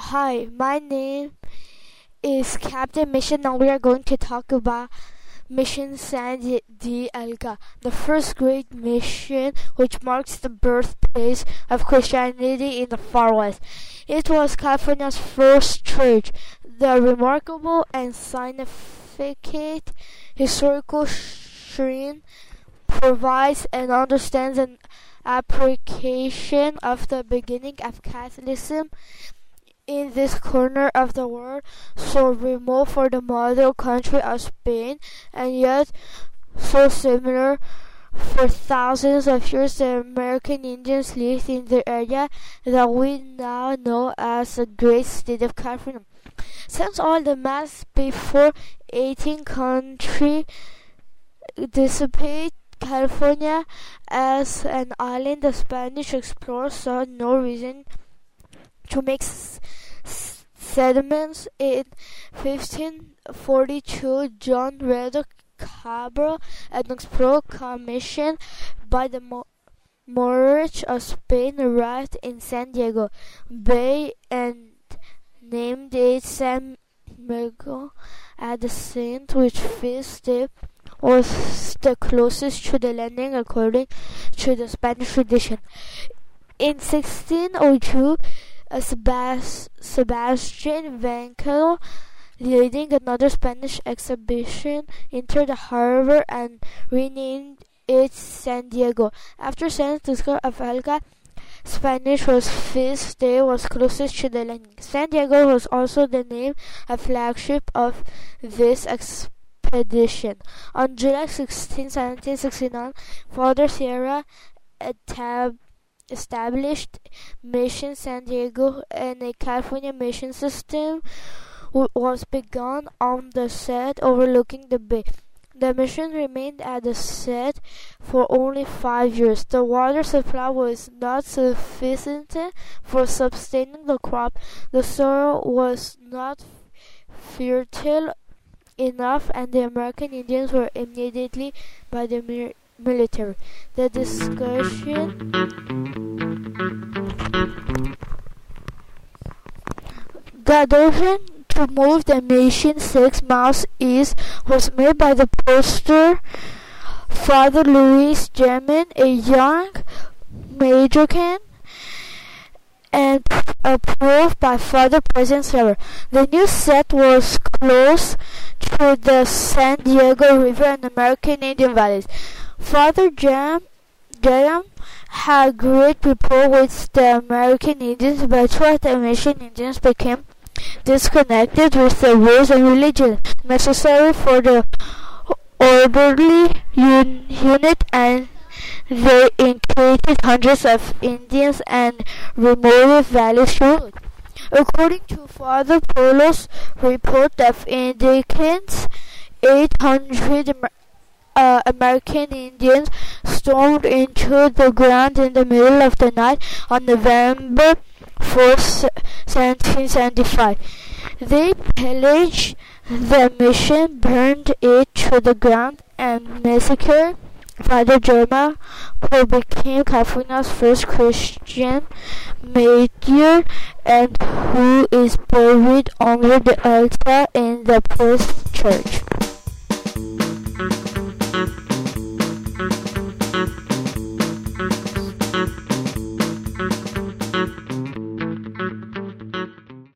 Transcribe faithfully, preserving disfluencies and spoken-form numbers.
Hi, my name is Captain Mission, and we are going to talk about Mission San Diego de Alcalá, the first great mission which marks the birthplace of Christianity in the Far West. It was California's first church. The remarkable and significant historical shrine provides and understands an appreciation of the beginning of Catholicism in this corner of the world, so remote for the mother country of Spain, and yet so similar. For thousands of years, the American Indians lived in the area that we now know as the great state of California. Since all the maps before eighteen country dissipate California as an island, the Spanish explorers saw no reason to make s- s- settlements. In fifteen forty-two, Juan Rodríguez Cabrillo, an explorer commissioned by the Mo- Moorish of Spain, arrived in San Diego Bay and named it San Miguel at the Saint, which feast day was the closest to the landing according to the Spanish tradition. In sixteen oh two, Sebast- Sebastian Vizcaíno, leading another Spanish expedition, entered the harbor and renamed it San Diego. After San Francisco of Alca, Spanish was feast day was closest to the landing. San Diego was also the name of flagship of this expedition. On July sixteenth, seventeen sixty-nine, Father Serra established established Mission San Diego, and a California mission system w- was begun on the set overlooking the bay. The mission remained at the set for only five years. The water supply was not sufficient for sustaining the crop. The soil was not fertile enough, and the American Indians were immediately by the mir- military. The discussion The adoption to move the mission six miles east was made by the pastor Father Luis German, a young Majorcan, and approved by Father President Serra. The new set was close to the San Diego River and American Indian valleys. Father Jerome had great rapport with the American Indians, but throughout the mission, Indians became disconnected with the rules and religion necessary for the orderly un- unit, and they intimidated hundreds of Indians and removed valleys to. According to Father Polo's report of Indians, eight hundred Uh, American Indians stormed into the ground in the middle of the night on November fourth, seventeen seventy-five. They pillaged the mission, burned it to the ground, and massacred Father Jerome, who became California's first Christian martyr and who is buried under the altar in the First Church.